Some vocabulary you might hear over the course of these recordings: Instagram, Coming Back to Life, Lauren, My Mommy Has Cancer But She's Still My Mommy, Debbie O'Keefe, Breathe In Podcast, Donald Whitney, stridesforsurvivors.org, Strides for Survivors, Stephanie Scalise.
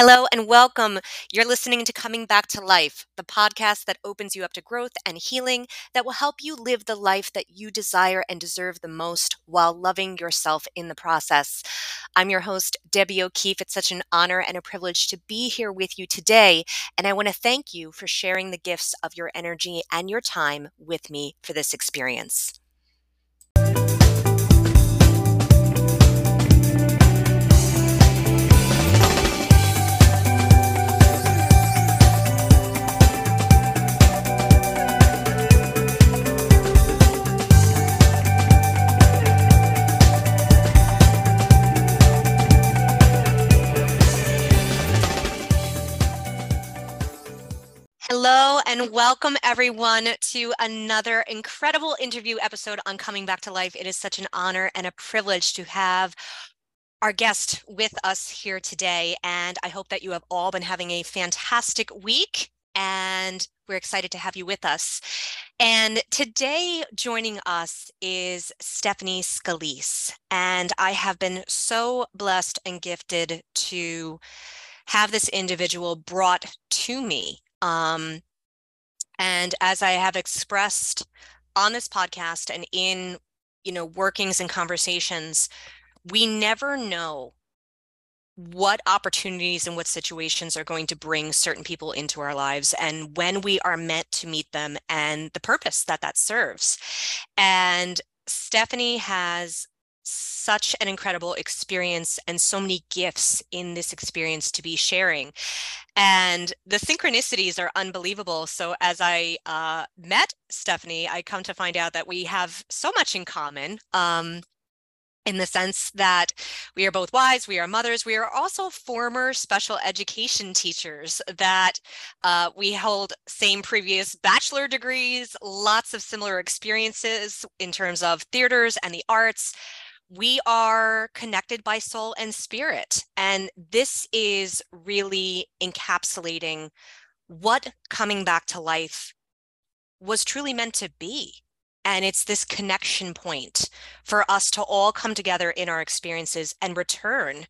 Hello and welcome. You're listening to Coming Back to Life, the podcast that opens you up to growth and healing that will help you live the life that you desire and deserve the most while loving yourself in the process. I'm your host, Debbie O'Keefe. It's such an honor and a privilege to be here with you today, and I want to thank you for sharing the gifts of your energy and your time with me for this experience. Hello and welcome everyone to another incredible interview episode on Coming Back to Life. It is such an honor and a privilege to have our guest with us here today, and I hope that you have all been having a fantastic week, and we're excited to have you with us. And today joining us is Stephanie Scalise, and I have been so blessed and gifted to have this individual brought to me. And as I have expressed on this podcast and in, workings and conversations, we never know what opportunities and what situations are going to bring certain people into our lives and when we are meant to meet them and the purpose that that serves. And Stephanie has such an incredible experience and so many gifts in this experience to be sharing. And the synchronicities are unbelievable. So as I met Stephanie, I come to find out that we have so much in common in the sense that we are both wives, we are mothers, we are also former special education teachers, that we hold same previous bachelor degrees, lots of similar experiences in terms of theaters and the arts. We are connected by soul and spirit, and this is really encapsulating what Coming Back to Life was truly meant to be. And it's this connection point for us to all come together in our experiences and return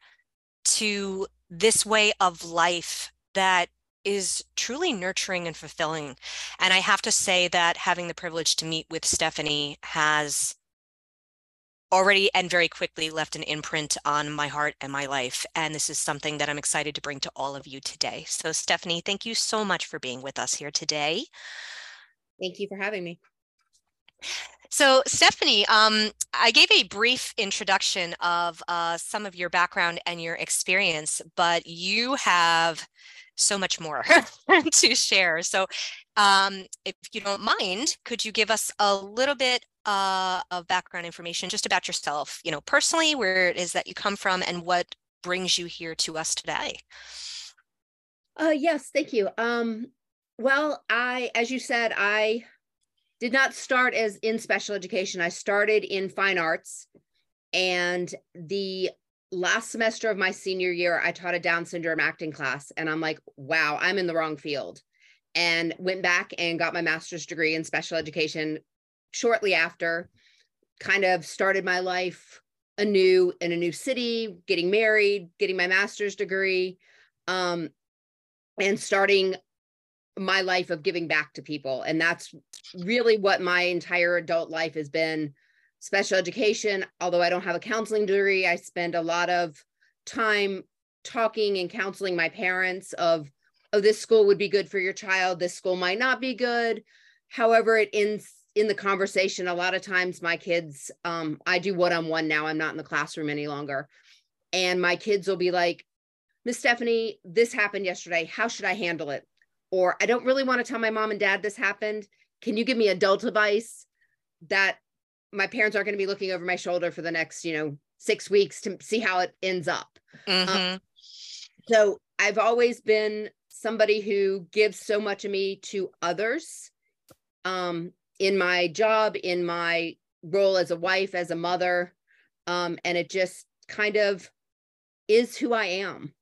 to this way of life that is truly nurturing and fulfilling. And I have to say that having the privilege to meet with Stephanie has already and very quickly left an imprint on my heart and my life. And this is something that I'm excited to bring to all of you today. So Stephanie, thank you so much for being with us here today. Thank you for having me. So Stephanie, I gave a brief introduction of some of your background and your experience, but you have so much more to share. So if you don't mind, could you give us a little bit of background information just about yourself, personally, where it is that you come from and what brings you here to us today? Yes, thank you. Well, as you said, I did not start in special education. I started in fine arts, and the last semester of my senior year, I taught a Down syndrome acting class, and I'm like, wow, I'm in the wrong field, and went back and got my master's degree in special education shortly after, kind of started my life anew in a new city, getting married, getting my master's degree, and starting my life of giving back to people. And that's really what my entire adult life has been. Special education, although I don't have a counseling degree, I spend a lot of time talking and counseling my parents of, oh, this school would be good for your child, this school might not be good. However, it ends in the conversation. A lot of times my kids, I do one-on-one now, I'm not in the classroom any longer. And my kids will be like, Miss Stephanie, this happened yesterday, how should I handle it? Or I don't really want to tell my mom and dad this happened. Can you give me adult advice that my parents aren't going to be looking over my shoulder for the next, 6 weeks to see how it ends up. Mm-hmm. So I've always been somebody who gives so much of me to others, in my job, in my role as a wife, as a mother. And it just kind of is who I am.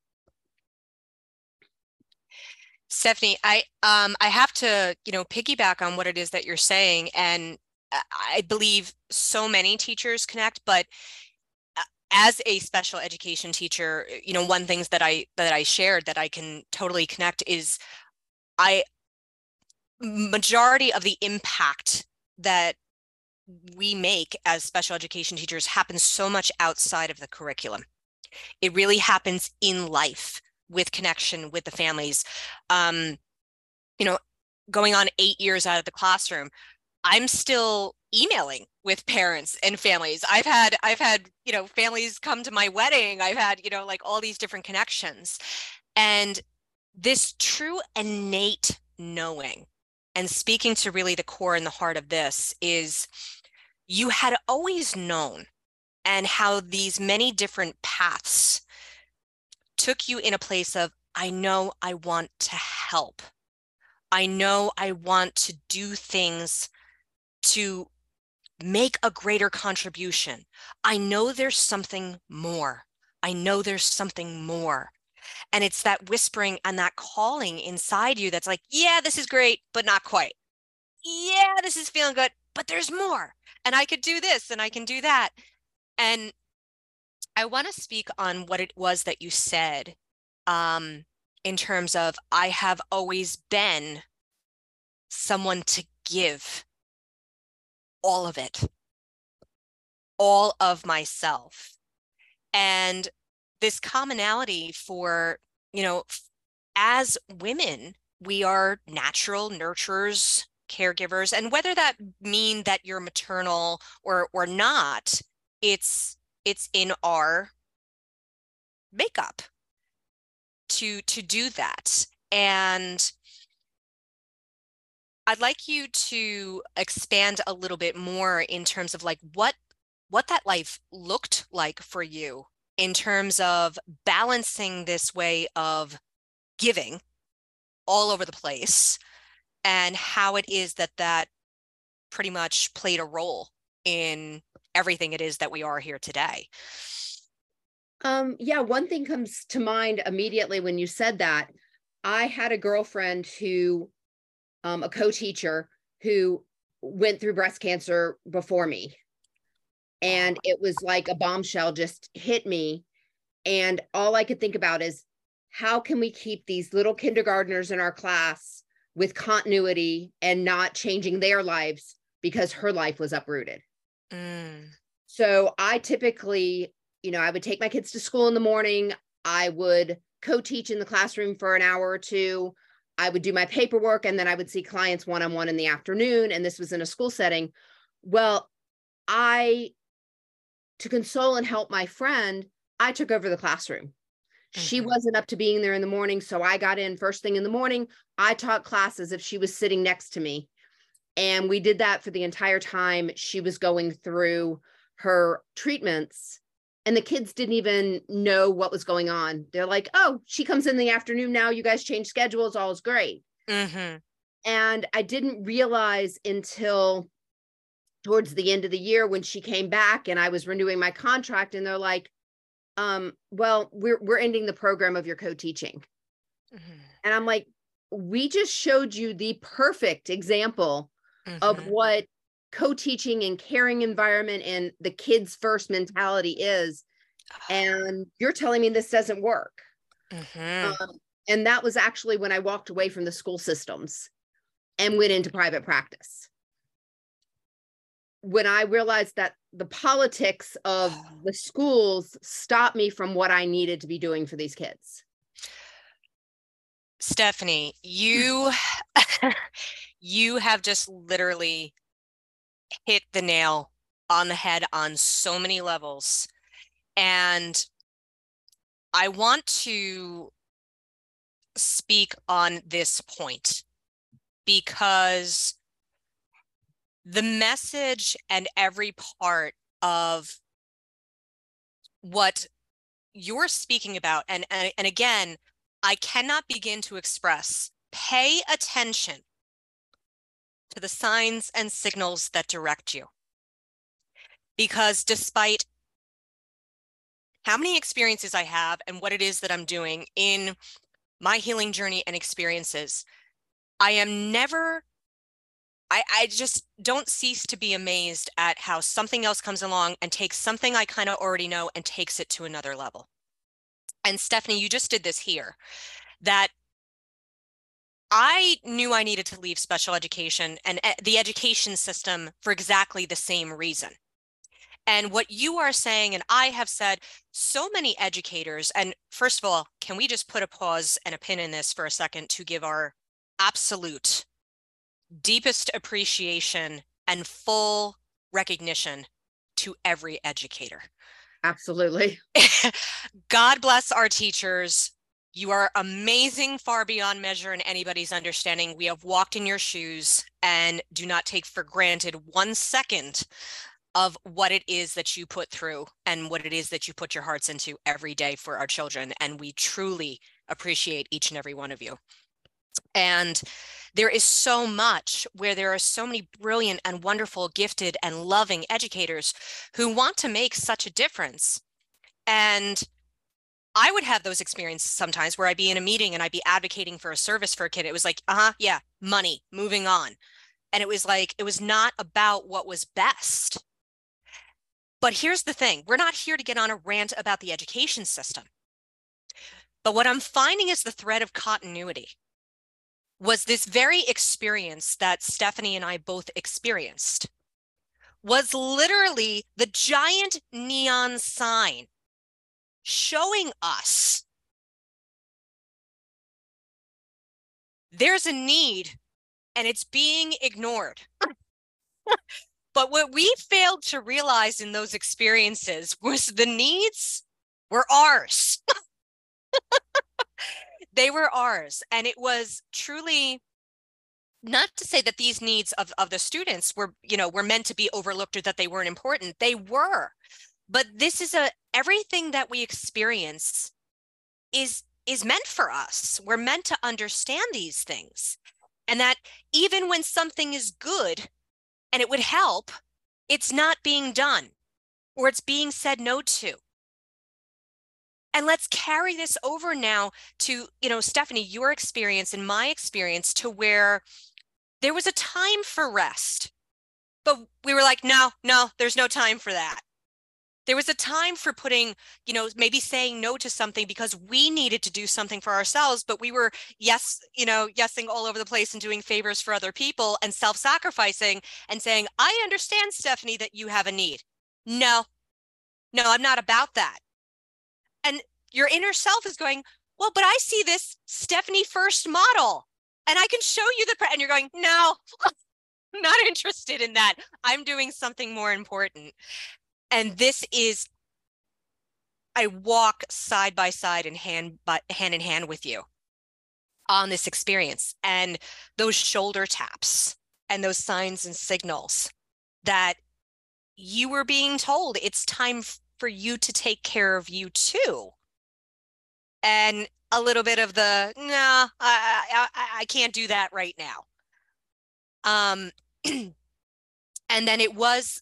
Stephanie, I have to, piggyback on what it is that you're saying. And I believe so many teachers connect, but as a special education teacher, you know, one things that I shared that I can totally connect is majority of the impact that we make as special education teachers happens so much outside of the curriculum. It really happens in life with connection with the families. You know, going on 8 years out of the classroom, I'm still emailing with parents and families. I've had, you know, families come to my wedding. I've had, you know, like all these different connections, and this true innate knowing, and speaking to really the core and the heart of this, is you had always known, and how these many different paths took you in a place of, I know I want to help. I know I want to do things to make a greater contribution. I know there's something more. I know there's something more. And it's that whispering and that calling inside you that's like, yeah, this is great, but not quite. Yeah, this is feeling good, but there's more. And I could do this and I can do that. And I want to speak on what it was that you said in terms of, I have always been someone to give all of it, all of myself. And this commonality for, you know, as women, we are natural nurturers, caregivers, and whether that mean that you're maternal or not, it's in our makeup to do that. And I'd like you to expand a little bit more in terms of like what that life looked like for you, in terms of balancing this way of giving all over the place, and how it is that pretty much played a role in everything it is that we are here today. Yeah, one thing comes to mind immediately when you said that. I had a girlfriend who, a co-teacher, who went through breast cancer before me. And it was like a bombshell just hit me. And all I could think about is, how can we keep these little kindergartners in our class with continuity and not changing their lives because her life was uprooted? Mm. So I typically, you know, I would take my kids to school in the morning. I would co-teach in the classroom for an hour or two. I would do my paperwork, and then I would see clients one-on-one in the afternoon. And this was in a school setting. Well, to console and help my friend, I took over the classroom. Mm-hmm. She wasn't up to being there in the morning, so I got in first thing in the morning. I taught class as if she was sitting next to me. And we did that for the entire time she was going through her treatments. And the kids didn't even know what was going on. They're like, oh, she comes in the afternoon now. You guys change schedules. All is great. Mm-hmm. And I didn't realize until towards the end of the year when she came back and I was renewing my contract, and they're like, well, we're ending the program of your co-teaching. Mm-hmm. And I'm like, we just showed you the perfect example mm-hmm. of what co-teaching and caring environment and the kids first mentality is. And you're telling me this doesn't work. Mm-hmm. And that was actually when I walked away from the school systems and went into private practice. When I realized that the politics of the schools stopped me from what I needed to be doing for these kids. Stephanie, you have just literally hit the nail on the head on so many levels. And I want to speak on this point because the message and every part of what you're speaking about, and again, I cannot begin to express, pay attention to the signs and signals that direct you. Because despite how many experiences I have and what it is that I'm doing in my healing journey and experiences, I am never I just don't cease to be amazed at how something else comes along and takes something I kind of already know and takes it to another level. And Stephanie, you just did this here, that I knew I needed to leave special education and the education system for exactly the same reason. And what you are saying, and I have said, so many educators, and first of all, can we just put a pause and a pin in this for a second to give our absolute deepest appreciation and full recognition to every educator. Absolutely. God bless our teachers. You are amazing far beyond measure in anybody's understanding. We have walked in your shoes and do not take for granted 1 second of what it is that you put through and what it is that you put your hearts into every day for our children. And we truly appreciate each and every one of you. And there is so much where there are so many brilliant and wonderful, gifted and loving educators who want to make such a difference. And I would have those experiences sometimes where I'd be in a meeting and I'd be advocating for a service for a kid. It was like, yeah, money, moving on. And it was like, it was not about what was best. But here's the thing. We're not here to get on a rant about the education system. But what I'm finding is the thread of continuity was this very experience that Stephanie and I both experienced was literally the giant neon sign showing us there's a need and it's being ignored. But what we failed to realize in those experiences was the needs were ours. They were ours. And it was truly not to say that these needs of the students were, were meant to be overlooked or that they weren't important. They were. But this is everything that we experience is meant for us. We're meant to understand these things. And that even when something is good and it would help, it's not being done or it's being said no to. And let's carry this over now to, Stephanie, your experience and my experience to where there was a time for rest, but we were like, no, there's no time for that. There was a time for putting, maybe saying no to something because we needed to do something for ourselves, but we were yesing all over the place and doing favors for other people and self-sacrificing and saying, I understand, Stephanie, that you have a need. No, I'm not about that. And your inner self is going, well, but I see this Stephanie first model and I can show you and you're going, no, I'm not interested in that. I'm doing something more important. And this is, I walk side by side and hand in hand with you on this experience and those shoulder taps and those signs and signals that you were being told it's time for you to take care of you too. And a little bit of the, no, I can't do that right now. And then it was,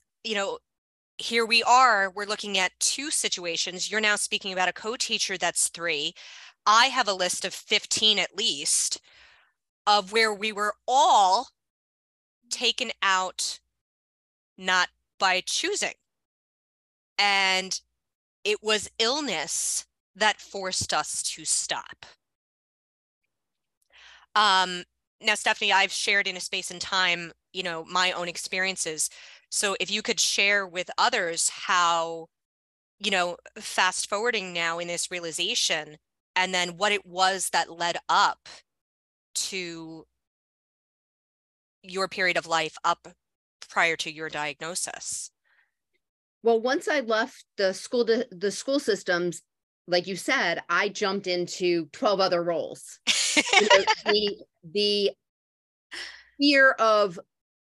here we are, we're looking at 2 situations. You're now speaking about a co-teacher that's 3. I have a list of 15 at least of where we were all taken out, not by choosing. And it was illness that forced us to stop. Now, Stephanie, I've shared in a space and time, my own experiences. So if you could share with others how, fast forwarding now in this realization, and then what it was that led up to your period of life up prior to your diagnosis. Well, once I left the school systems, like you said, I jumped into 12 other roles. The fear of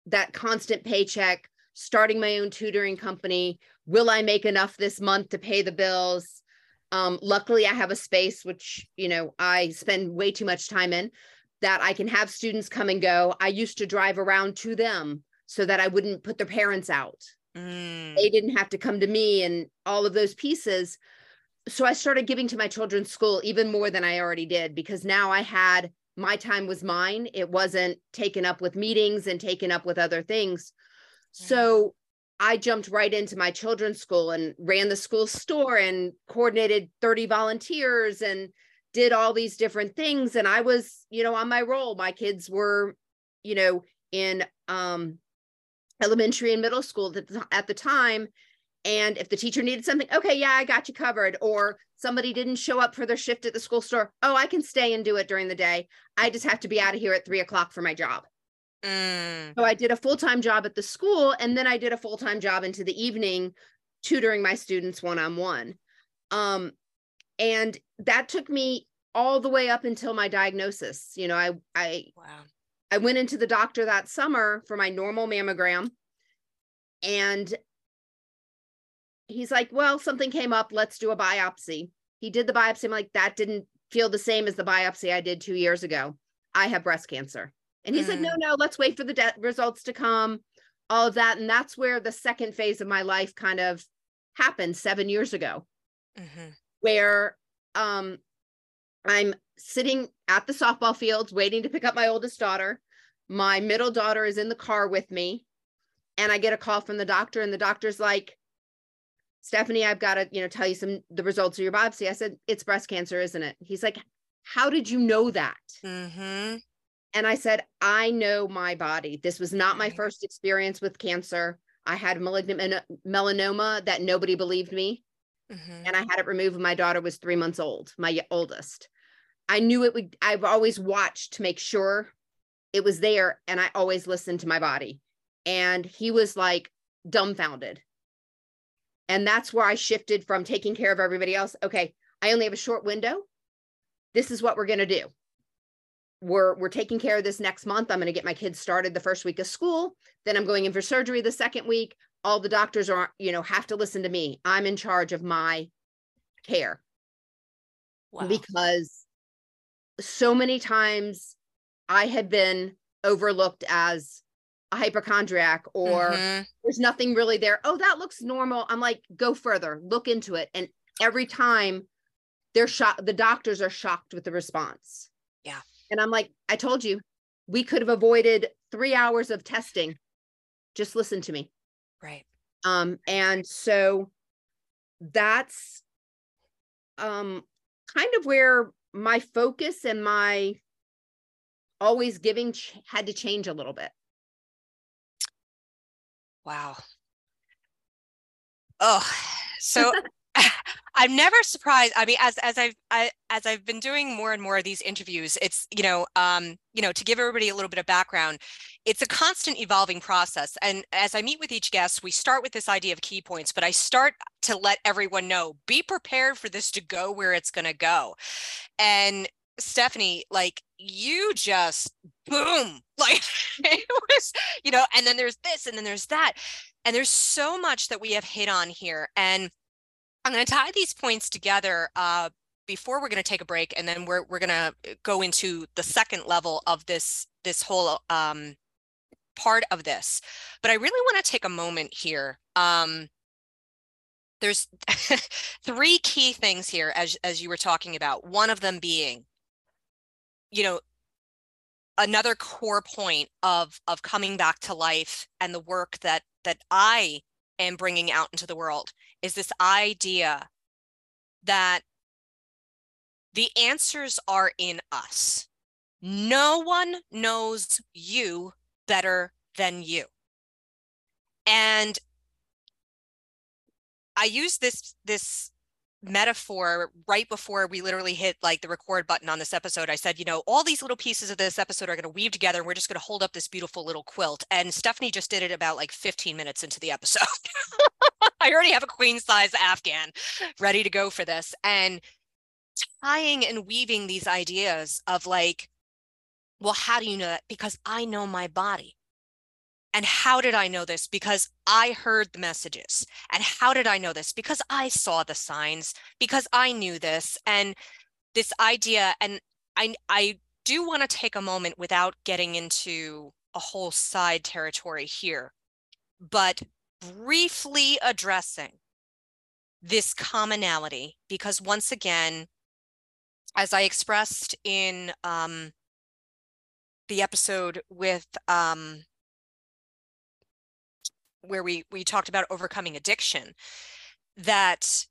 that constant paycheck, starting my own tutoring company, will I make enough this month to pay the bills? Luckily, I have a space, which, I spend way too much time in, that I can have students come and go. I used to drive around to them so that I wouldn't put their parents out. They didn't have to come to me and all of those pieces. So I started giving to my children's school even more than I already did, because now I had my time was mine. It wasn't taken up with meetings and taken up with other things. So I jumped right into my children's school and ran the school store and coordinated 30 volunteers and did all these different things. And I was, you know, on my roll. My kids were, you know, in elementary and middle school at the time. And if the teacher needed something, okay, yeah, I got you covered. Or somebody didn't show up for their shift at the school store. Oh, I can stay and do it during the day. I just have to be out of here at 3 o'clock for my job. So I did a full-time job at the school. And then I did a full-time job into the evening, tutoring my students one-on-one. And that took me all the way up until my diagnosis. You know, I went into the doctor that summer for my normal mammogram, and he's like, well, something came up. Let's do a biopsy. He did the biopsy. I'm like, that didn't feel the same as the biopsy I did 2 years ago. I have breast cancer. And he's like, no, let's wait for the results to come, all of that. And that's where the second phase of my life kind of happened 7 years ago, where I'm sitting at the softball fields waiting to pick up my oldest daughter. My middle daughter is in the car with me. And I get a call from the doctor, and the doctor's like, Stephanie, I've got to, you know, tell you the results of your biopsy. I said, it's breast cancer, isn't it? He's like, how did you know that? And I said, I know my body. This was not my first experience with cancer. I had malignant melanoma that nobody believed me. And I had it removed when my daughter was 3 months old, my oldest. I knew it would, I've always watched to make sure it was there. And I always listened to my body. And he was like dumbfounded. And that's where I shifted from taking care of everybody else. Okay, I only have a short window. This is what we're going to do. We're taking care of this next month. I'm going to get my kids started the first week of school. Then I'm going in for surgery the second week. All the doctors are, you know, have to listen to me. I'm in charge of my care. Wow. Because so many times I had been overlooked as a hypochondriac, or there's nothing really there. Oh, that looks normal. I'm like, go further, look into it. And every time they're shocked, the doctors are shocked with the response. Yeah. And I'm like, I told you, we could have avoided 3 hours of testing. Just listen to me. Right. And so that's kind of where my focus and my always giving had to change a little bit. Wow. Oh, so I'm never surprised. I mean, as I've been doing more and more of these interviews, it's, you know, to give everybody a little bit of background, it's a constant evolving process. And as I meet with each guest, we start with this idea of key points, but I start to let everyone know, be prepared for this to go where it's going to go. And Stephanie, like, you just boom, like it was, you know, and then there's this, and then there's that. And there's so much that we have hit on here. And I'm going to tie these points together before we're going to take a break, and then we're going to go into the second level of this whole part of this. But I really want to take a moment here. There's three key things here, as you were talking about. One of them being, you know, another core point of coming back to life and the work that I am bringing out into the world. Is this idea that the answers are in us. No one knows you better than you. And I used this metaphor right before we literally hit like the record button on this episode. I said, you know, all these little pieces of this episode are going to weave together, and we're just going to hold up this beautiful little quilt. And Stephanie just did it about like 15 minutes into the episode. I already have a queen size Afghan ready to go for this. And tying and weaving these ideas of like, well, how do you know that? Because I know my body. And how did I know this? Because I heard the messages. And how did I know this? Because I saw the signs, because I knew this. And this idea, and I do want to take a moment without getting into a whole side territory here, but briefly addressing this commonality, because once again, as I expressed in the episode with where we talked about overcoming addiction, that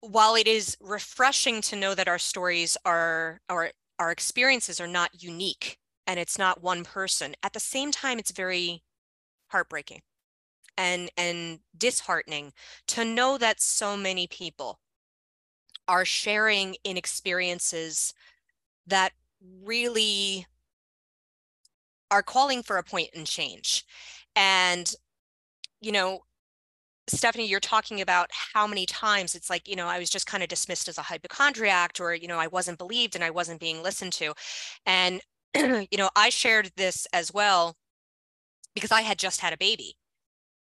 while it is refreshing to know that our stories are, our experiences are not unique and it's not one person, at the same time, it's very heartbreaking and disheartening to know that so many people are sharing in experiences that really are calling for a point in change. And, you know, Stephanie, you're talking about how many times it's like, you know, I was just kind of dismissed as a hypochondriac, or, you know, I wasn't believed and I wasn't being listened to. And, you know, I shared this as well because I had just had a baby.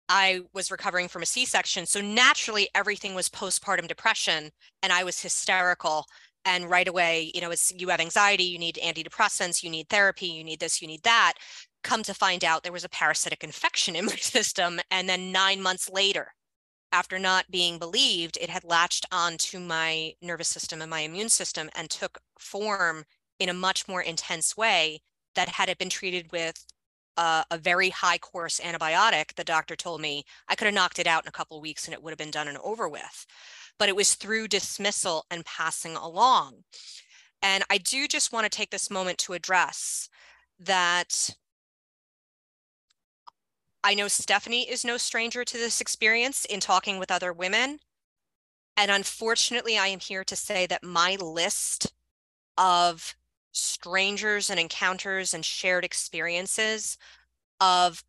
I was recovering from a C-section. So naturally, everything was postpartum depression and I was hysterical. And right away, you know, it's, you have anxiety, you need antidepressants, you need therapy, you need this, you need that. Come to find out there was a parasitic infection in my system. And then 9 months later, after not being believed, it had latched onto my nervous system and my immune system and took form in a much more intense way that had it been treated with a very high course antibiotic, the doctor told me I could have knocked it out in a couple of weeks and it would have been done and over with. But it was through dismissal and passing along. And I do just want to take this moment to address that I know Stephanie is no stranger to this experience in talking with other women. And unfortunately, I am here to say that my list of strangers and encounters and shared experiences of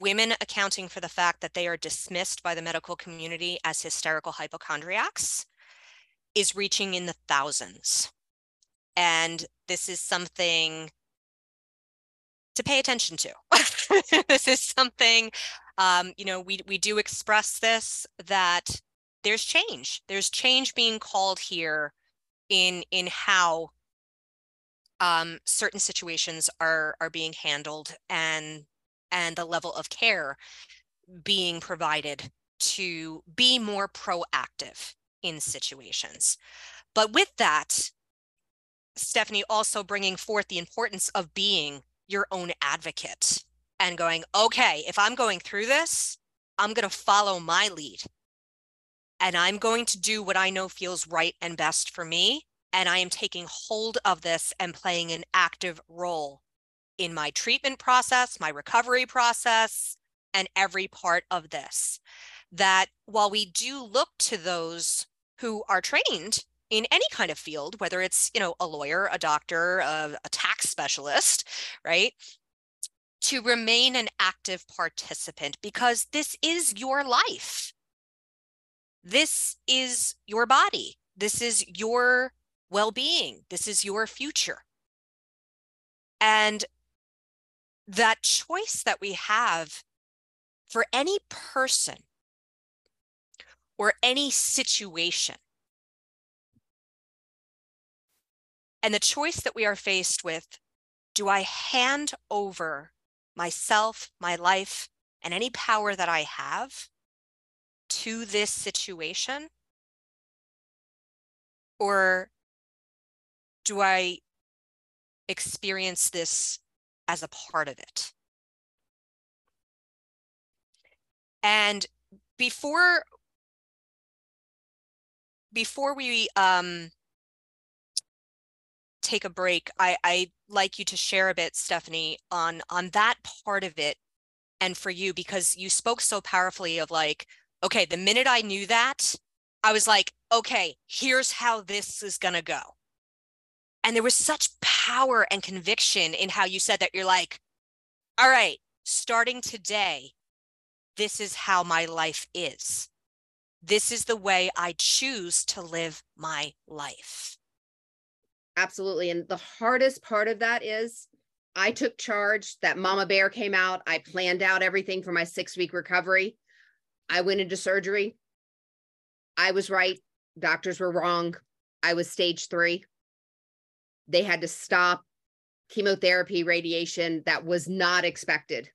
women accounting for the fact that they are dismissed by the medical community as hysterical hypochondriacs is reaching in the thousands. And this is something to pay attention to. This is something, you know, we do express this, that there's change. There's change being called here in how certain situations are being handled and the level of care being provided to be more proactive in situations. But with that, Stephanie also bringing forth the importance of being your own advocate and going, okay, if I'm going through this, I'm going to follow my lead and I'm going to do what I know feels right and best for me. And I am taking hold of this and playing an active role in my treatment process, my recovery process, and every part of this. That while we do look to those who are trained in any kind of field, whether it's, you know, a lawyer, a doctor, a tax specialist, right, to remain an active participant, because this is your life. This is your body. This is your well-being. This is your future. And that choice that we have for any person or any situation, and the choice that we are faced with, do I hand over myself, my life, and any power that I have to this situation? Or do I experience this as a part of it? And before we take a break, I'd like you to share a bit, Stephanie, on that part of it, and for you, because you spoke so powerfully of like, okay, the minute I knew that, I was like, okay, here's how this is gonna go. And there was such power and conviction in how you said that. You're like, all right, starting today, this is how my life is. This is the way I choose to live my life. Absolutely. And the hardest part of that is I took charge. That mama bear came out. I planned out everything for my 6-week recovery. I went into surgery. I was right. Doctors were wrong. I was stage 3. They had to stop chemotherapy, radiation that was not expected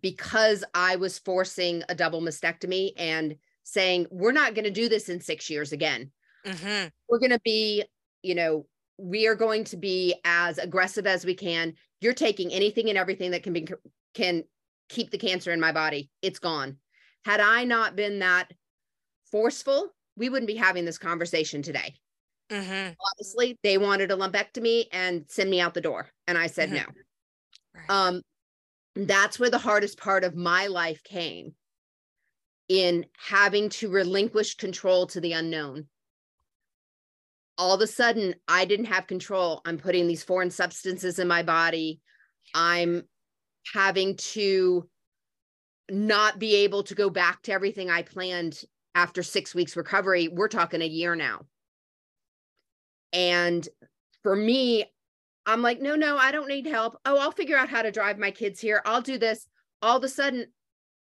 because I was forcing a double mastectomy and saying, we're not going to do this in 6 years again. Mm-hmm. We're going to be, you know, we are going to be as aggressive as we can. You're taking anything and everything that can keep the cancer in my body. It's gone. Had I not been that forceful, we wouldn't be having this conversation today. Mm-hmm. Honestly, they wanted a lumpectomy and send me out the door. And I said, mm-hmm. no. Right. That's where the hardest part of my life came, in having to relinquish control to the unknown. All of a sudden, I didn't have control. I'm putting these foreign substances in my body. I'm having to not be able to go back to everything I planned after 6 weeks recovery. We're talking a year now. And for me, I'm like, no, I don't need help. Oh, I'll figure out how to drive my kids here. I'll do this. All of a sudden,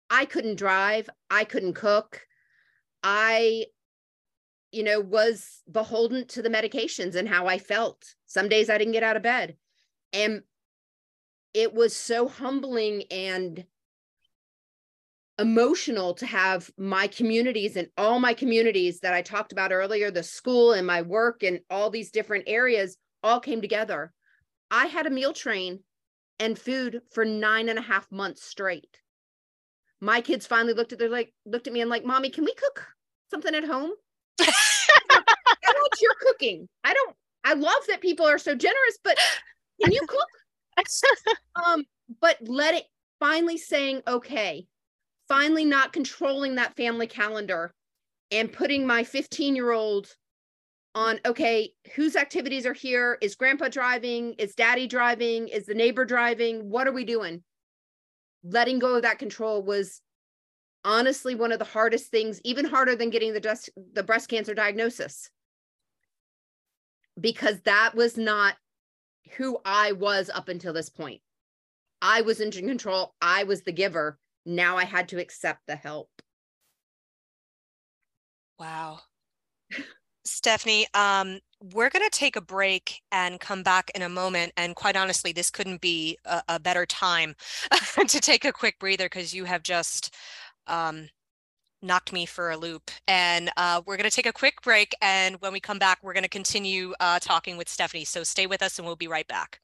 I couldn't drive. I couldn't cook. I, was beholden to the medications and how I felt. Some days I didn't get out of bed. And it was so humbling and emotional to have my communities and all my communities that I talked about earlier, the school and my work and all these different areas all came together. I had a meal train and food for 9.5 months straight. My kids finally looked at me and like, Mommy, can we cook something at home? I want your cooking. I love that people are so generous, but can you cook? But let it, finally saying, okay, finally not controlling that family calendar and putting my 15-year-old on, okay, whose activities are here? Is grandpa driving? Is daddy driving? Is the neighbor driving? What are we doing? Letting go of that control was honestly one of the hardest things, even harder than getting the breast cancer diagnosis, because that was not who I was up until this point. I was in control. I was the giver. Now I had to accept the help. Wow. Stephanie, we're going to take a break and come back in a moment. And quite honestly, this couldn't be a better time to take a quick breather, because you have just knocked me for a loop. And we're going to take a quick break. And when we come back, we're going to continue talking with Stephanie. So stay with us and we'll be right back.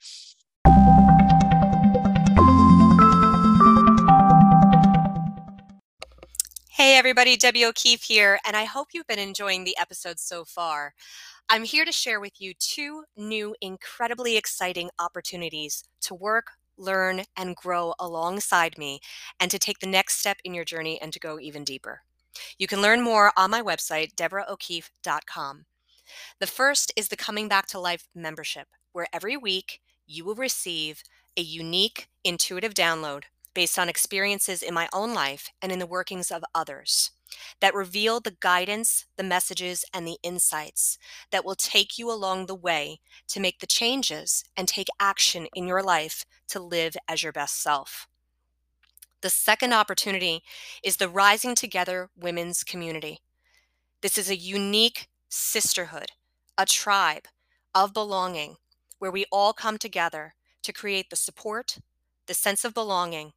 Hey everybody, Debbie O'Keefe here, and I hope you've been enjoying the episode so far. I'm here to share with you 2 new incredibly exciting opportunities to work, learn, and grow alongside me, and to take the next step in your journey and to go even deeper. You can learn more on my website, DeborahO'Keefe.com. The first is the Coming Back to Life membership, where every week you will receive a unique intuitive download based on experiences in my own life and in the workings of others that reveal the guidance, the messages, and the insights that will take you along the way to make the changes and take action in your life to live as your best self. The second opportunity is the Rising Together Women's Community. This is a unique sisterhood, a tribe of belonging, where we all come together to create the support, the sense of belonging,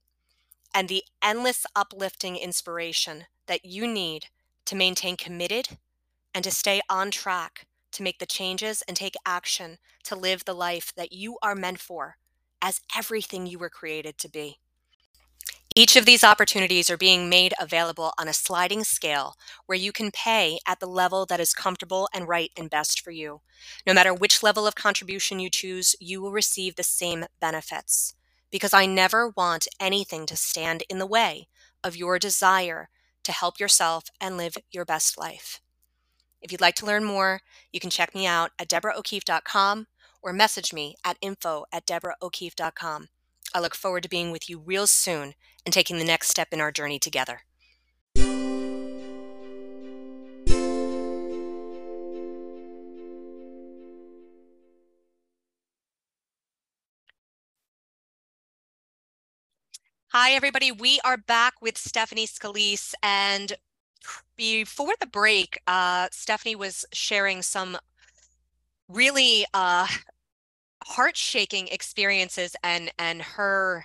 and the endless uplifting inspiration that you need to maintain committed and to stay on track, to make the changes and take action to live the life that you are meant for as everything you were created to be. Each of these opportunities are being made available on a sliding scale where you can pay at the level that is comfortable and right and best for you. No matter which level of contribution you choose, you will receive the same benefits, because I never want anything to stand in the way of your desire to help yourself and live your best life. If you'd like to learn more, you can check me out at DeborahO'Keefe.com or message me at info@DeborahO'Keefe.com. I look forward to being with you real soon and taking the next step in our journey together. Hi, everybody. We are back with Stephanie Scalise. And before the break, Stephanie was sharing some really heart-shaking experiences and her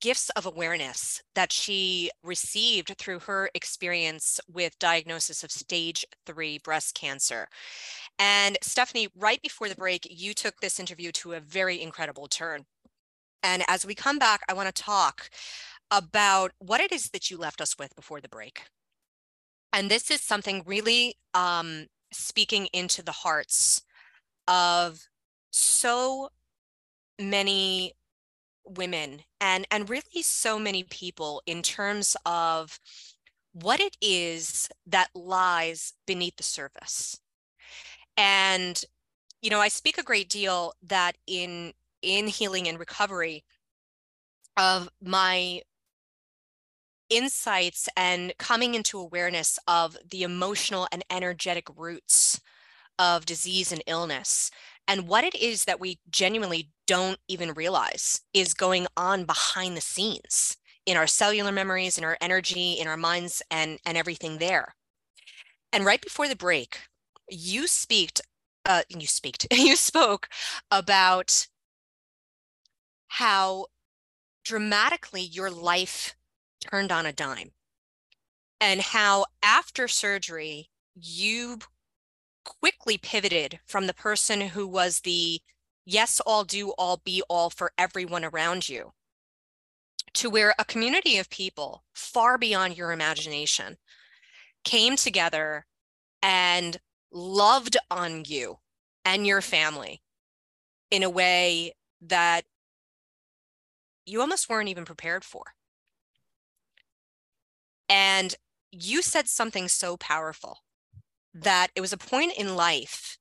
gifts of awareness that she received through her experience with diagnosis of stage 3 breast cancer. And Stephanie, right before the break, you took this interview to a very incredible turn. And as we come back, I want to talk about what it is that you left us with before the break. And this is something really speaking into the hearts of so many women and really so many people in terms of what it is that lies beneath the surface. And, you know, I speak a great deal that in healing and recovery of my insights and coming into awareness of the emotional and energetic roots of disease and illness and what it is that we genuinely don't even realize is going on behind the scenes in our cellular memories, in our energy, in our minds, and everything there. And right before the break, you spoke about how dramatically your life turned on a dime and how after surgery, you quickly pivoted from the person who was the yes, all do, all be, all for everyone around you to where a community of people far beyond your imagination came together and loved on you and your family in a way that you almost weren't even prepared for. And you said something so powerful that it was a point in life,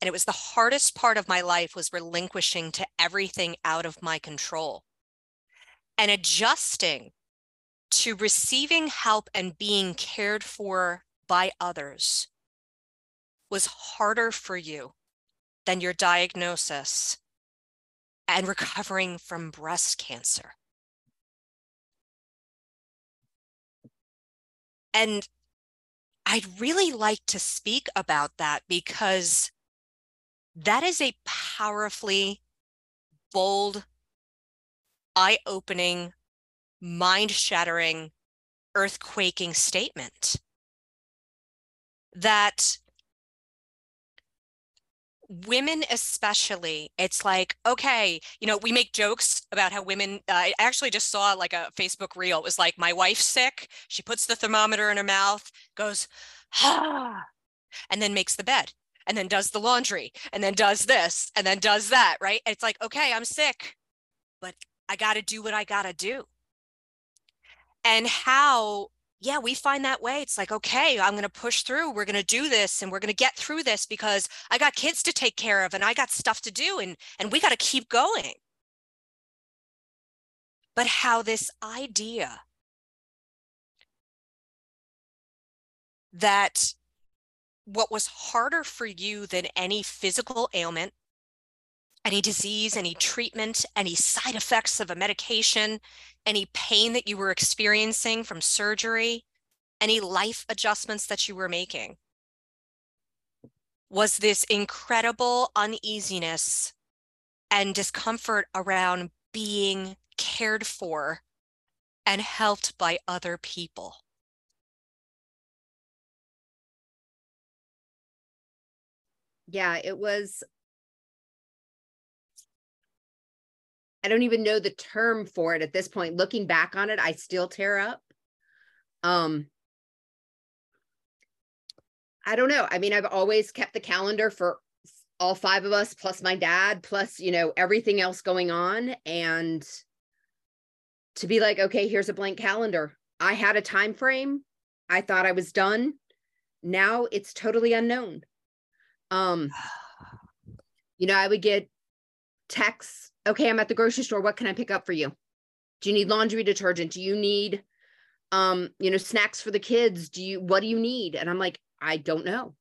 and it was the hardest part of my life was relinquishing to everything out of my control and adjusting to receiving help and being cared for by others was harder for you than your diagnosis and recovering from breast cancer. And I'd really like to speak about that because that is a powerfully bold, eye-opening, mind-shattering, earth-quaking statement that women especially, it's like, okay, you know, we make jokes about how women, I actually just saw like a Facebook reel. It was like, my wife's sick. She puts the thermometer in her mouth, goes, ah, and then makes the bed and then does the laundry and then does this and then does that, right? It's like, okay, I'm sick, but I got to do what I got to do. And how, yeah, we find that way. It's like, okay, I'm going to push through. We're going to do this and we're going to get through this because I got kids to take care of and I got stuff to do and we got to keep going. But how this idea that what was harder for you than any physical ailment, any disease, any treatment, any side effects of a medication, any pain that you were experiencing from surgery, any life adjustments that you were making, was this incredible uneasiness and discomfort around being cared for and helped by other people. Yeah, it was. I don't even know the term for it at this point. Looking back on it, I still tear up. I don't know. I mean, I've always kept the calendar for all five of us, plus my dad, plus, you know, everything else going on. And to be like, okay, here's a blank calendar. I had a time frame. I thought I was done. Now it's totally unknown. You know, I would get texts. Okay, I'm at the grocery store. What can I pick up for you? Do you need laundry detergent? Do you need, you know, snacks for the kids? What do you need? And I'm like, I don't know.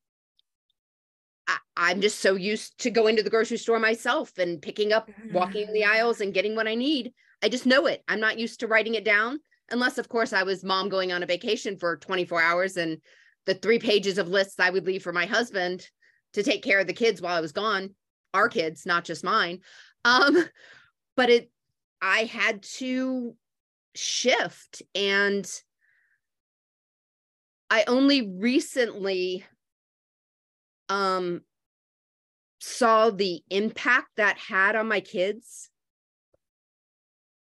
I'm just so used to going to the grocery store myself and picking up, walking the aisles and getting what I need. I just know it. I'm not used to writing it down unless, of course, I was mom going on a vacation for 24 hours and the 3 pages of lists I would leave for my husband to take care of the kids while I was gone, our kids, not just mine. But I had to shift, and I only recently, saw the impact that had on my kids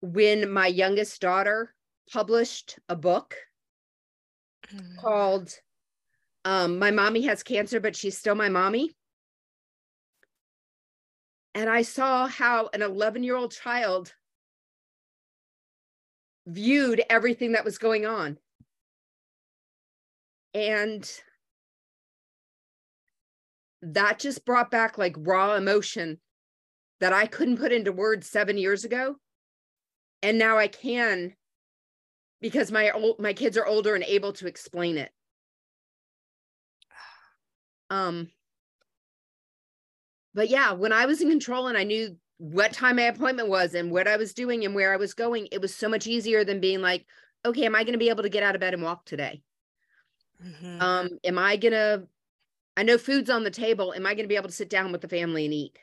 when my youngest daughter published a book called My Mommy Has Cancer But She's Still My Mommy. And I saw how an 11-year-old child viewed everything that was going on. And that just brought back like raw emotion that I couldn't put into words 7 years ago. And now I can, because my kids are older and able to explain it. But yeah, when I was in control and I knew what time my appointment was and what I was doing and where I was going, it was so much easier than being like, okay, am I going to be able to get out of bed and walk today? Mm-hmm. I know food's on the table. Am I going to be able to sit down with the family and eat?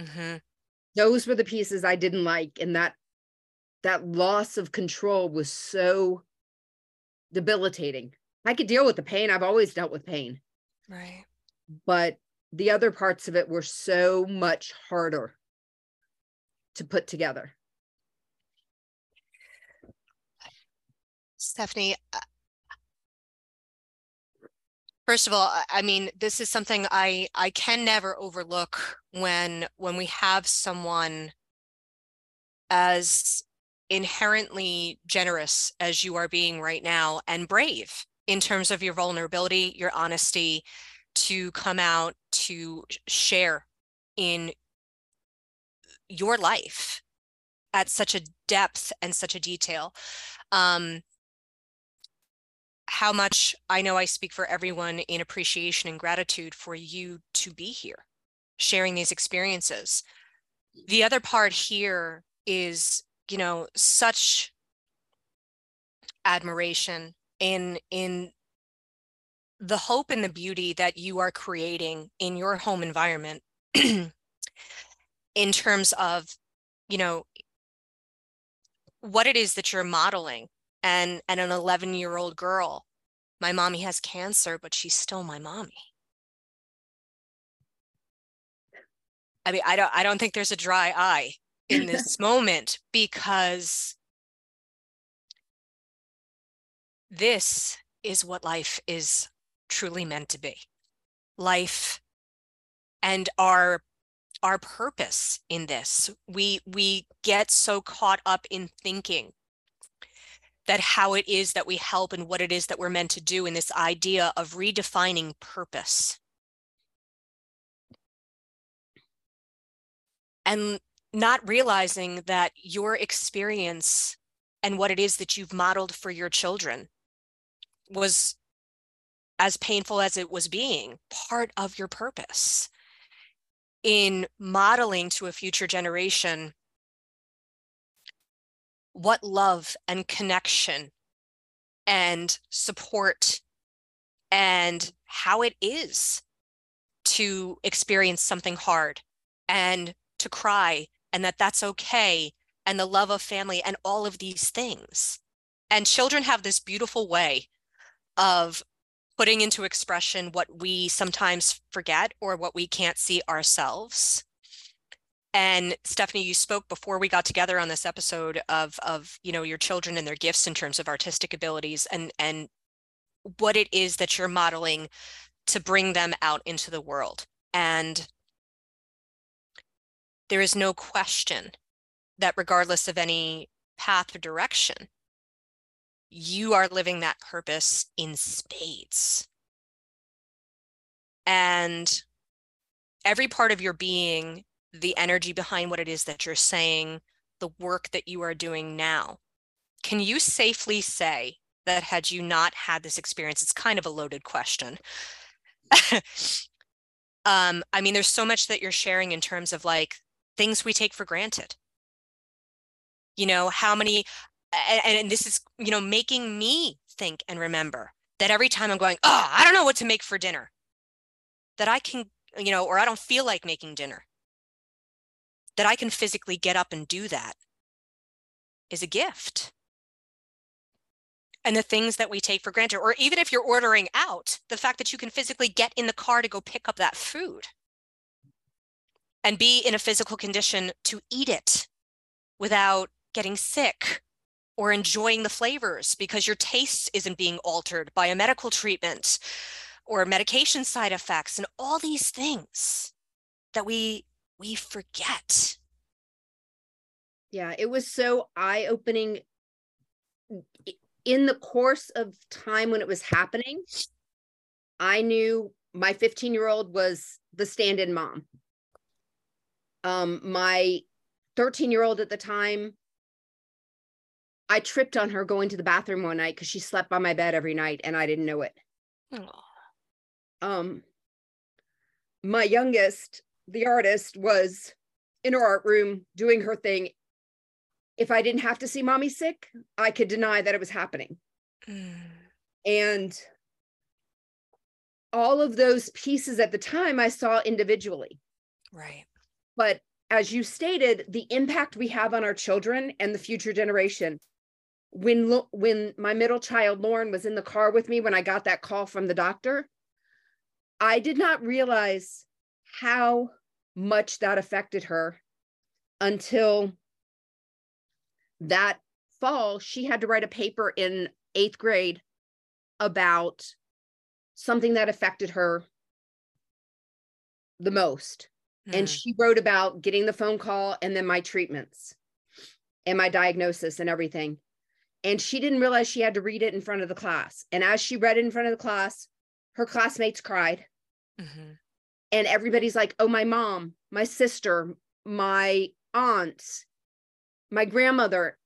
Mm-hmm. Those were the pieces I didn't like. And that loss of control was so debilitating. I could deal with the pain. I've always dealt with pain. Right. But the other parts of it were so much harder to put together. Stephanie, first of all, I mean, this is something I can never overlook when we have someone as inherently generous as you are being right now, and brave in terms of your vulnerability, your honesty, to come out, to share in your life at such a depth and such a detail. How much, I know I speak for everyone in appreciation and gratitude for you to be here, sharing these experiences. The other part here is, such admiration in the hope and the beauty that you are creating in your home environment in terms of, what it is that you're modeling. And an 11-year-old girl, my mommy has cancer, but she's still my mommy. I mean, I don't think there's a dry eye in this moment, because this is what life is truly meant to be. Life and our purpose in this. We get so caught up in thinking that how it is that we help and what it is that we're meant to do, in this idea of redefining purpose. And not realizing that your experience and what it is that you've modeled for your children was, as painful as it was being, part of your purpose in modeling to a future generation what love and connection and support and how it is to experience something hard and to cry, and that that's okay, and the love of family and all of these things. And children have this beautiful way of putting into expression what we sometimes forget or what we can't see ourselves. And Stephanie, you spoke before we got together on this episode of your children and their gifts in terms of artistic abilities and what it is that you're modeling to bring them out into the world. And there is no question that regardless of any path or direction, you are living that purpose in spades. And every part of your being, the energy behind what it is that you're saying, the work that you are doing now. Can you safely say that had you not had this experience, it's kind of a loaded question. I mean, there's so much that you're sharing in terms of like things we take for granted. How many, and this is, making me think and remember that every time I'm going, oh, I don't know what to make for dinner, that I can, or I don't feel like making dinner, that I can physically get up and do that is a gift. And the things that we take for granted, or even if you're ordering out, the fact that you can physically get in the car to go pick up that food and be in a physical condition to eat it without getting sick or enjoying the flavors because your taste isn't being altered by a medical treatment or medication side effects and all these things that we forget. Yeah, it was so eye-opening in the course of time when it was happening. I knew my 15-year-old was the stand-in mom. My 13-year-old at the time, I tripped on her going to the bathroom one night because she slept by my bed every night and I didn't know it. Aww. My youngest, the artist, was in her art room doing her thing. If I didn't have to see mommy sick, I could deny that it was happening. And all of those pieces at the time I saw individually. Right. But as you stated, the impact we have on our children and the future generation. When my middle child, Lauren, was in the car with me when I got that call from the doctor, I did not realize how much that affected her until that fall. She had to write a paper in 8th grade about something that affected her the most. And she wrote about getting the phone call and then my treatments and my diagnosis and everything. And she didn't realize she had to read it in front of the class. And as she read it in front of the class, her classmates cried. Mm-hmm. And everybody's like, oh, my mom, my sister, my aunts, my grandmother,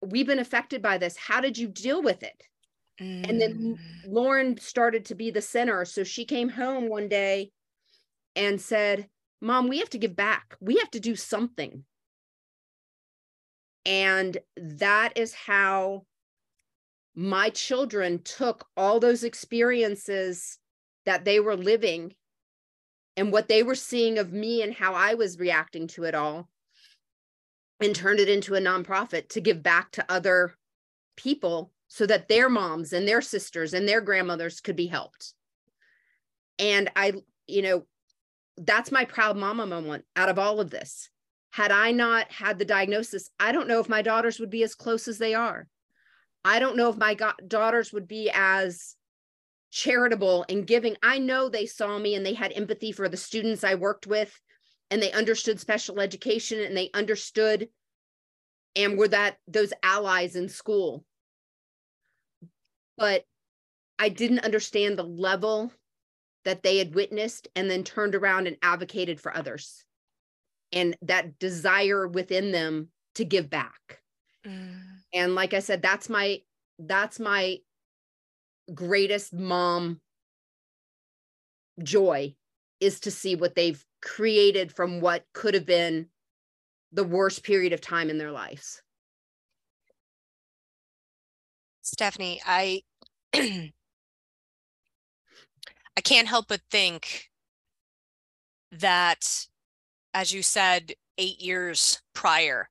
we've been affected by this. How did you deal with it? Mm. And then Lauren started to be the center. So she came home one day and said, Mom, we have to give back. We have to do something. And that is how my children took all those experiences that they were living and what they were seeing of me and how I was reacting to it all and turned it into a nonprofit to give back to other people so that their moms and their sisters and their grandmothers could be helped. And I, that's my proud mama moment out of all of this. Had I not had the diagnosis, I don't know if my daughters would be as close as they are. I don't know if my daughters would be as charitable and giving. I know they saw me and they had empathy for the students I worked with, and they understood special education and they understood and were those allies in school. But I didn't understand the level that they had witnessed and then turned around and advocated for others, and that desire within them to give back. And like I said, that's my greatest mom joy, is to see what they've created from what could have been the worst period of time in their lives. Stephanie, I can't help but think that, as you said, 8 years prior,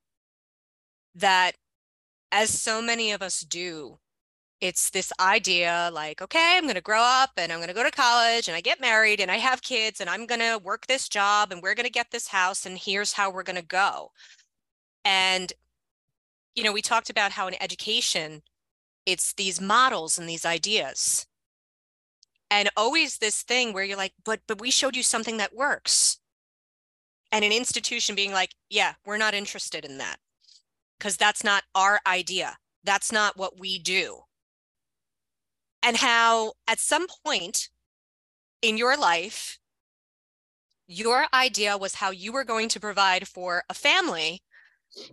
that as so many of us do, it's this idea like, okay, I'm going to grow up and I'm going to go to college and I get married and I have kids and I'm going to work this job and we're going to get this house and here's how we're going to go. And, we talked about how in education, it's these models and these ideas. And always this thing where you're like, but we showed you something that works. And an institution being like, yeah, we're not interested in that because that's not our idea. That's not what we do. And how at some point in your life, your idea was how you were going to provide for a family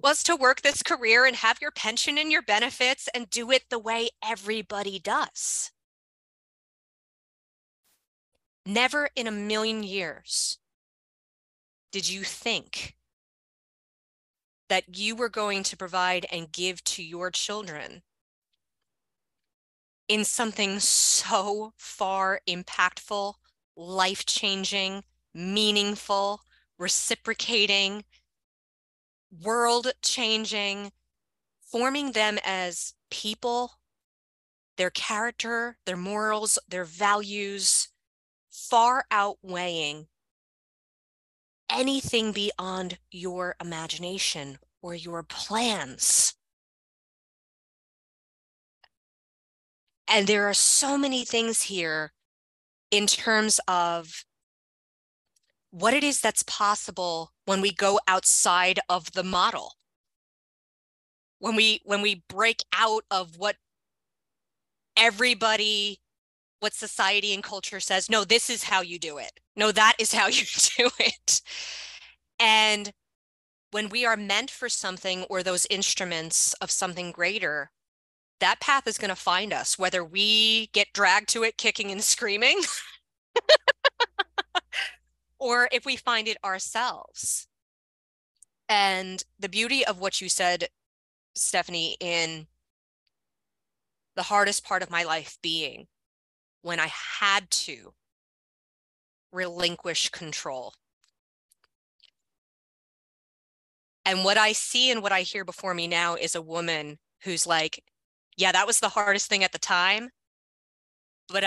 was to work this career and have your pension and your benefits and do it the way everybody does. Never in a million years did you think that you were going to provide and give to your children in something so far impactful, life-changing, meaningful, reciprocating, world-changing, forming them as people, their character, their morals, their values, far outweighing anything beyond your imagination or your plans. And there are so many things here in terms of what it is that's possible when we go outside of the model. When we break out of what everybody, what society and culture says, no, this is how you do it. No, that is how you do it. And when we are meant for something or those instruments of something greater, that path is going to find us, whether we get dragged to it kicking and screaming or if we find it ourselves. And the beauty of what you said, Stephanie, in the hardest part of my life being when I had to relinquish control. And what I see and what I hear before me now is a woman who's like, yeah, that was the hardest thing at the time, but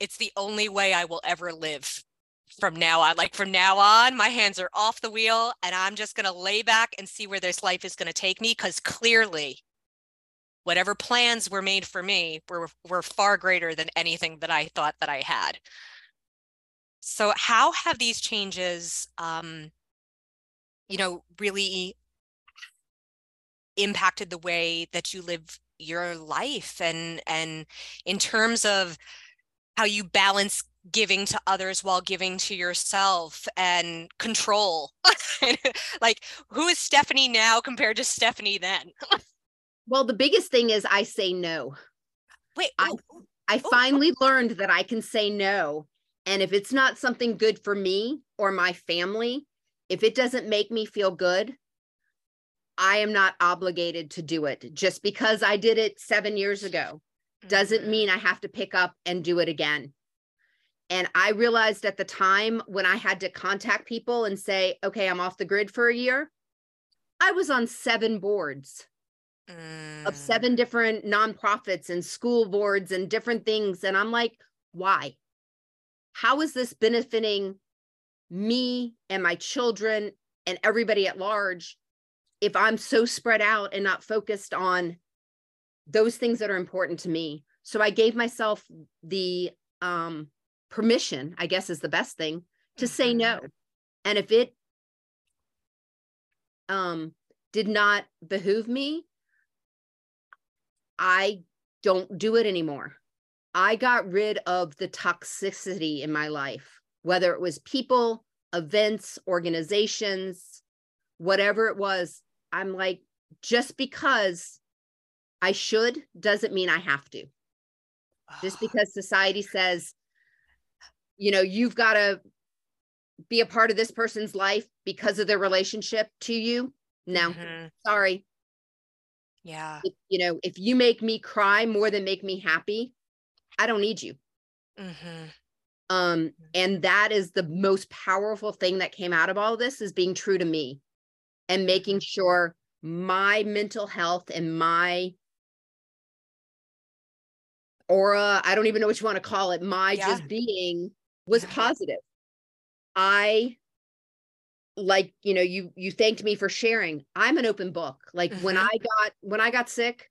it's the only way I will ever live from now on. Like from now on, my hands are off the wheel and I'm just going to lay back and see where this life is going to take me, because clearly whatever plans were made for me were far greater than anything that I thought that I had. So how have these changes, really impacted the way that you live your life and in terms of how you balance giving to others while giving to yourself and control? Like, who is Stephanie now compared to Stephanie then? Well, the biggest thing is I say no. Wait, I finally learned that I can say no. And if it's not something good for me or my family, if it doesn't make me feel good, I am not obligated to do it. Just because I did it 7 years ago doesn't mean I have to pick up and do it again. And I realized at the time when I had to contact people and say, okay, I'm off the grid for a year, I was on 7 boards of 7 different nonprofits and school boards and different things. And I'm like, why? How is this benefiting me and my children and everybody at large if I'm so spread out and not focused on those things that are important to me? So I gave myself the permission, I guess is the best thing, to say no. And if it did not behoove me, I don't do it anymore. I got rid of the toxicity in my life, whether it was people, events, organizations, whatever it was. I'm like, just because I should doesn't mean I have to. Just because society says, you've got to be a part of this person's life because of their relationship to you. No, sorry. Yeah. If you make me cry more than make me happy, I don't need you. And that is the most powerful thing that came out of all of this, is being true to me and making sure my mental health and my aura, I don't even know what you want to call it, just being was positive. I you thanked me for sharing. I'm an open book. Like when I got sick,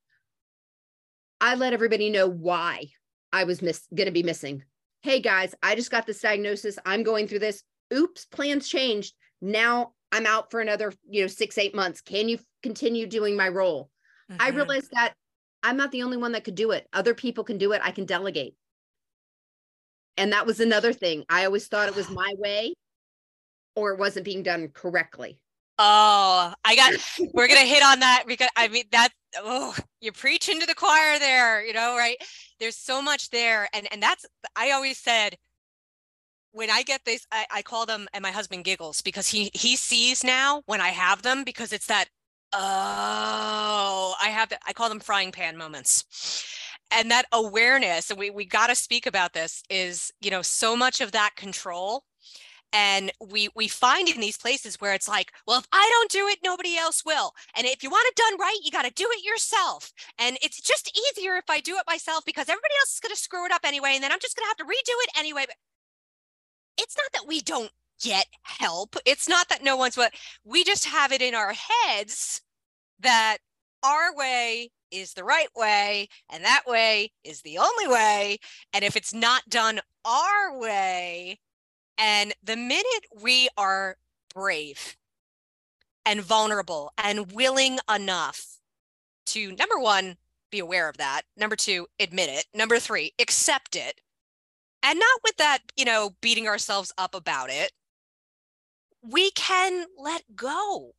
I let everybody know why I was going to be missing. Hey guys, I just got this diagnosis. I'm going through this. Oops, plans changed. Now I'm out for another, 6-8 months. Can you continue doing my role? I realized that I'm not the only one that could do it. Other people can do it. I can delegate. And that was another thing. I always thought it was my way or it wasn't being done correctly. Oh, we're going to hit on that because you're preaching to the choir there, right? There's so much there. And that's, I always said, when I get this, I call them, and my husband giggles because he sees now when I have them, because it's that, I call them frying pan moments. And that awareness, and we got to speak about this, is, so much of that control. And we find in these places where it's like, well, if I don't do it, nobody else will. And if you want it done right, you got to do it yourself. And it's just easier if I do it myself because everybody else is going to screw it up anyway. And then I'm just going to have to redo it anyway. But it's not that we don't get help. It's not that no one's, we just have it in our heads that our way is the right way and that way is the only way. And if it's not done our way, and the minute we are brave and vulnerable and willing enough to, number one, be aware of that. Number two, admit it. Number three, accept it. And not with that, beating ourselves up about it. We can let go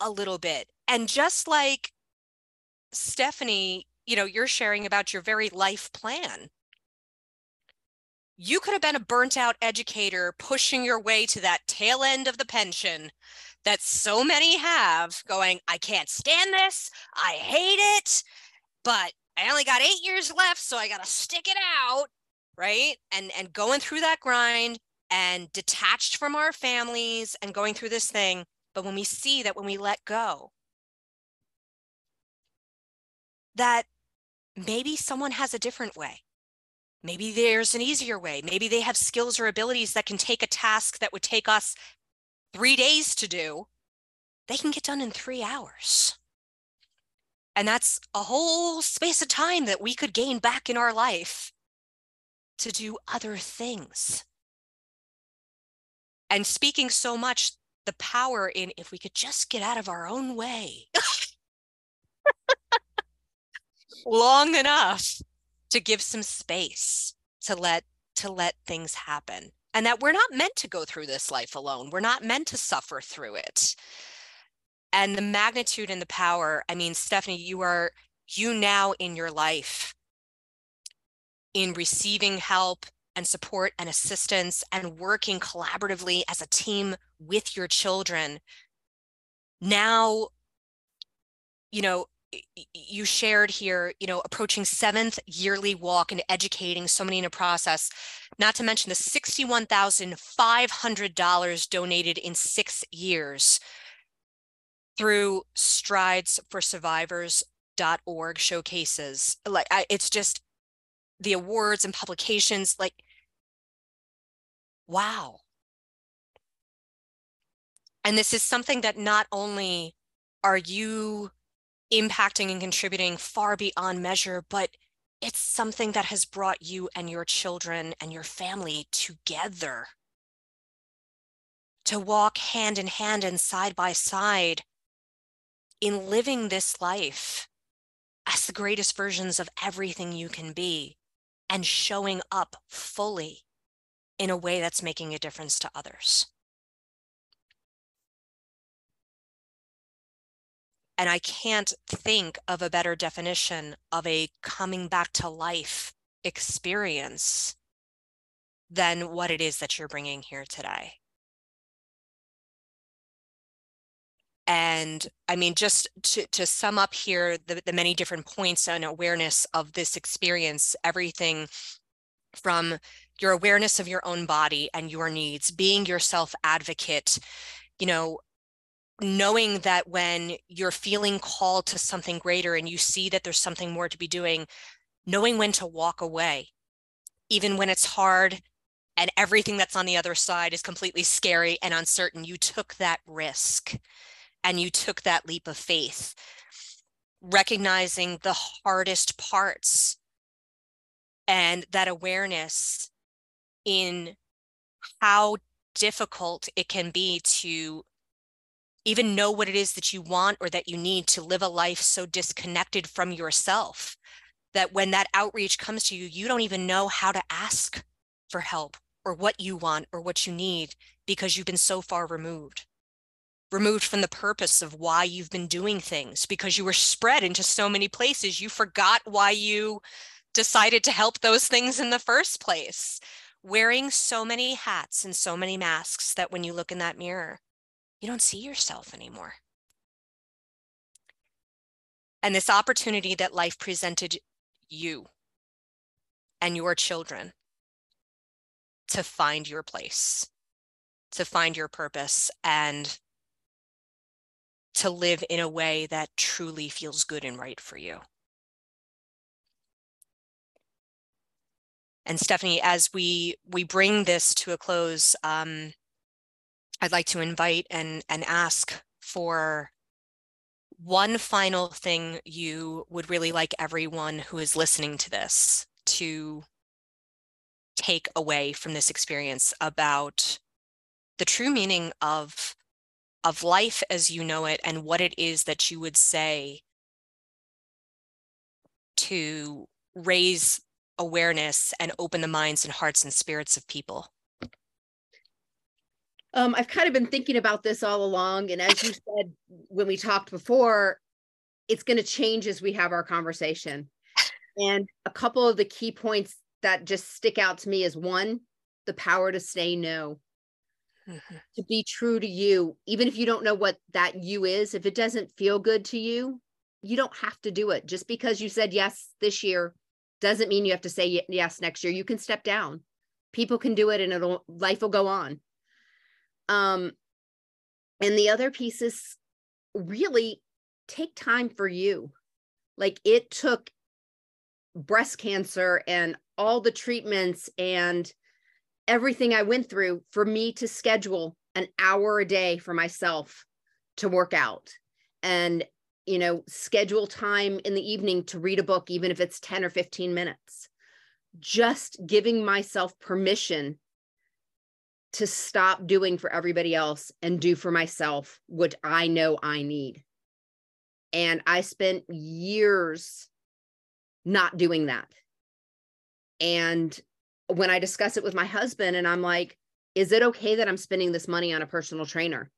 a little bit. And just like Stephanie, you're sharing about your very life plan. You could have been a burnt out educator pushing your way to that tail end of the pension that so many have, going, I can't stand this. I hate it, but I only got 8 years left, so I got to stick it out, right? And going through that grind and detached from our families and going through this thing. But when we see that, when we let go, that maybe someone has a different way. Maybe there's an easier way. Maybe they have skills or abilities that can take a task that would take us 3 days to do. They can get done in 3 hours. And that's a whole space of time that we could gain back in our life to do other things. And speaking so much, the power in if we could just get out of our own way long enough to give some space to let things happen, and that we're not meant to go through this life alone. We're not meant to suffer through it. And the magnitude and the power, I mean, Stephanie, you now in your life, in receiving help and support and assistance and working collaboratively as a team with your children. Now, you shared here, approaching 7th yearly walk and educating so many in a process, not to mention the $61,500 donated in 6 years through stridesforsurvivors.org showcases. It's just the awards and publications, wow. And this is something that not only are you impacting and contributing far beyond measure, but it's something that has brought you and your children and your family together to walk hand in hand and side by side in living this life as the greatest versions of everything you can be and showing up fully in a way that's making a difference to others. And I can't think of a better definition of a coming back to life experience than what it is that you're bringing here today. And I mean, just to sum up here, the many different points on awareness of this experience, everything from your awareness of your own body and your needs, being your self-advocate, knowing that when you're feeling called to something greater and you see that there's something more to be doing, knowing when to walk away, even when it's hard and everything that's on the other side is completely scary and uncertain, you took that risk and you took that leap of faith, recognizing the hardest parts and that awareness in how difficult it can be to even know what it is that you want or that you need to live a life so disconnected from yourself that when that outreach comes to you, you don't even know how to ask for help or what you want or what you need because you've been so far removed from the purpose of why you've been doing things, because you were spread into so many places. You forgot why you decided to help those things in the first place, wearing so many hats and so many masks that when you look in that mirror, you don't see yourself anymore. And this opportunity that life presented you and your children to find your place, to find your purpose, and to live in a way that truly feels good and right for you. And Stephanie, as we bring this to a close, I'd like to invite and ask for one final thing you would really like everyone who is listening to this to take away from this experience about the true meaning of life as you know it, and what it is that you would say to raise awareness and open the minds and hearts and spirits of people. I've kind of been thinking about this all along. And as you said, when we talked before, it's going to change as we have our conversation. And a couple of the key points that just stick out to me is, one, the power to say no. Mm-hmm. To be true to you, even if you don't know what that you is. If it doesn't feel good to you, you don't have to do it. Just because you said yes this year doesn't mean you have to say yes next year. You can step down. People can do it, and life will go on. And the other piece is really take time for you. Like, it took breast cancer and all the treatments and everything I went through for me to schedule an hour a day for myself to work out, and, you know, schedule time in the evening to read a book, even if it's 10 or 15 minutes, just giving myself permission to stop doing for everybody else and do for myself what I know I need. And I spent years not doing that. And when I discuss it with my husband and I'm like, is it okay that I'm spending this money on a personal trainer?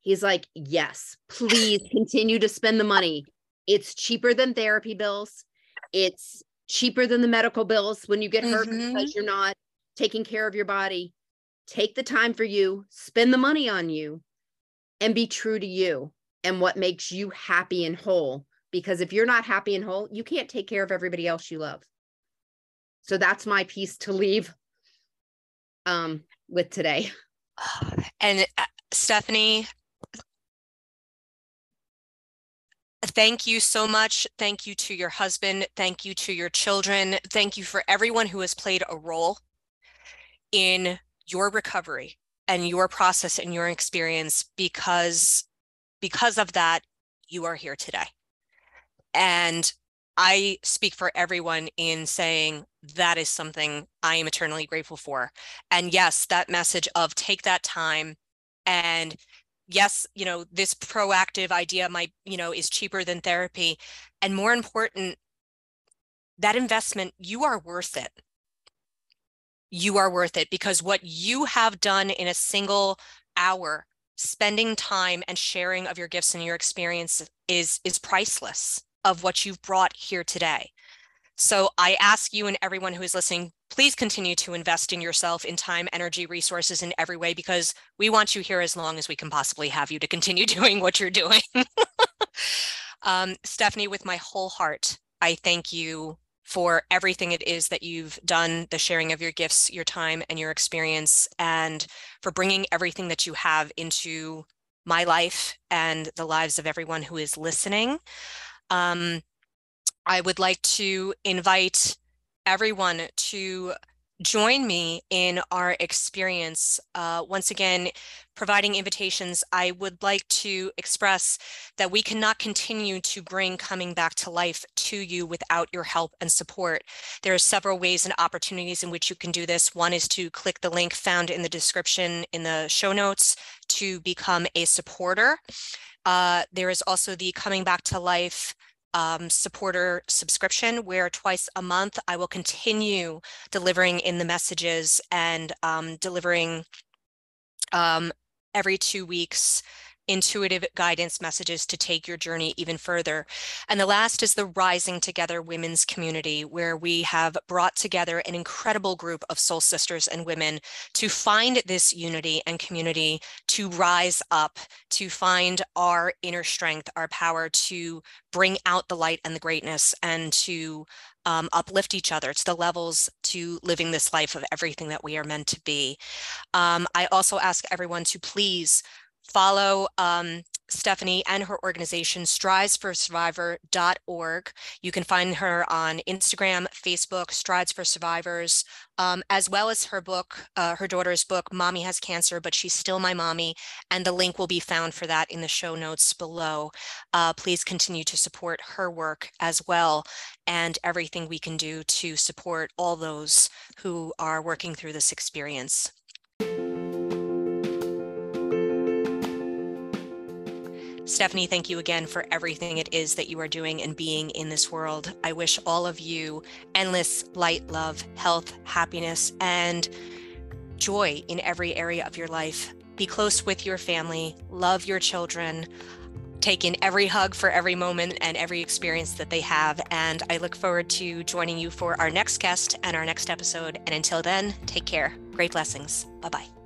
He's like, yes, please continue to spend the money. It's cheaper than therapy bills. It's cheaper than the medical bills when you get hurt because you're not taking care of your body. Take the time for you, spend the money on you, and be true to you and what makes you happy and whole. Because if you're not happy and whole, you can't take care of everybody else you love. So that's my piece to leave with today. And Stephanie, thank you so much. Thank you to your husband. Thank you to your children. Thank you for everyone who has played a role in your recovery and your process and your experience, because of that, you are here today. And I speak for everyone in saying that is something I am eternally grateful for. And yes, that message of take that time. And yes, you know, this proactive idea might, you know, is cheaper than therapy. And more important, that investment, you are worth it. You are worth it, because what you have done in a single hour, spending time and sharing of your gifts and your experience is priceless. Of what you've brought here today. So I ask you and everyone who is listening, please continue to invest in yourself in time, energy, resources in every way, because we want you here as long as we can possibly have you to continue doing what you're doing. Stephanie, with my whole heart, I thank you for everything it is that you've done, the sharing of your gifts, your time, and your experience, and for bringing everything that you have into my life and the lives of everyone who is listening. I would like to invite everyone to join me in our experience. Once again, providing invitations, I would like to express that we cannot continue to bring Coming Back to Life to you without your help and support. There are several ways and opportunities in which you can do this. One is to click the link found in the description in the show notes to become a supporter. There is also the Coming Back to Life supporter subscription, where twice a month I will continue delivering in the messages and delivering every 2 weeks intuitive guidance messages to take your journey even further. And the last is the Rising Together Women's Community, where we have brought together an incredible group of soul sisters and women to find this unity and community, to rise up, to find our inner strength, our power to bring out the light and the greatness, and to uplift each other to the levels to living this life of everything that we are meant to be. I also ask everyone to please follow Stephanie and her organization, stridesforsurvivors.org. You can find her on Instagram, Facebook, Strides for Survivors, as well as her book, her daughter's book, Mommy Has Cancer But She's Still My Mommy, and the link will be found for that in the show notes below. Please continue to support her work as well, and everything we can do to support all those who are working through this experience. Stephanie, thank you again for everything it is that you are doing and being in this world. I wish all of you endless light, love, health, happiness, and joy in every area of your life. Be close with your family, love your children, take in every hug for every moment and every experience that they have. And I look forward to joining you for our next guest and our next episode. And until then, take care. Great blessings. Bye-bye.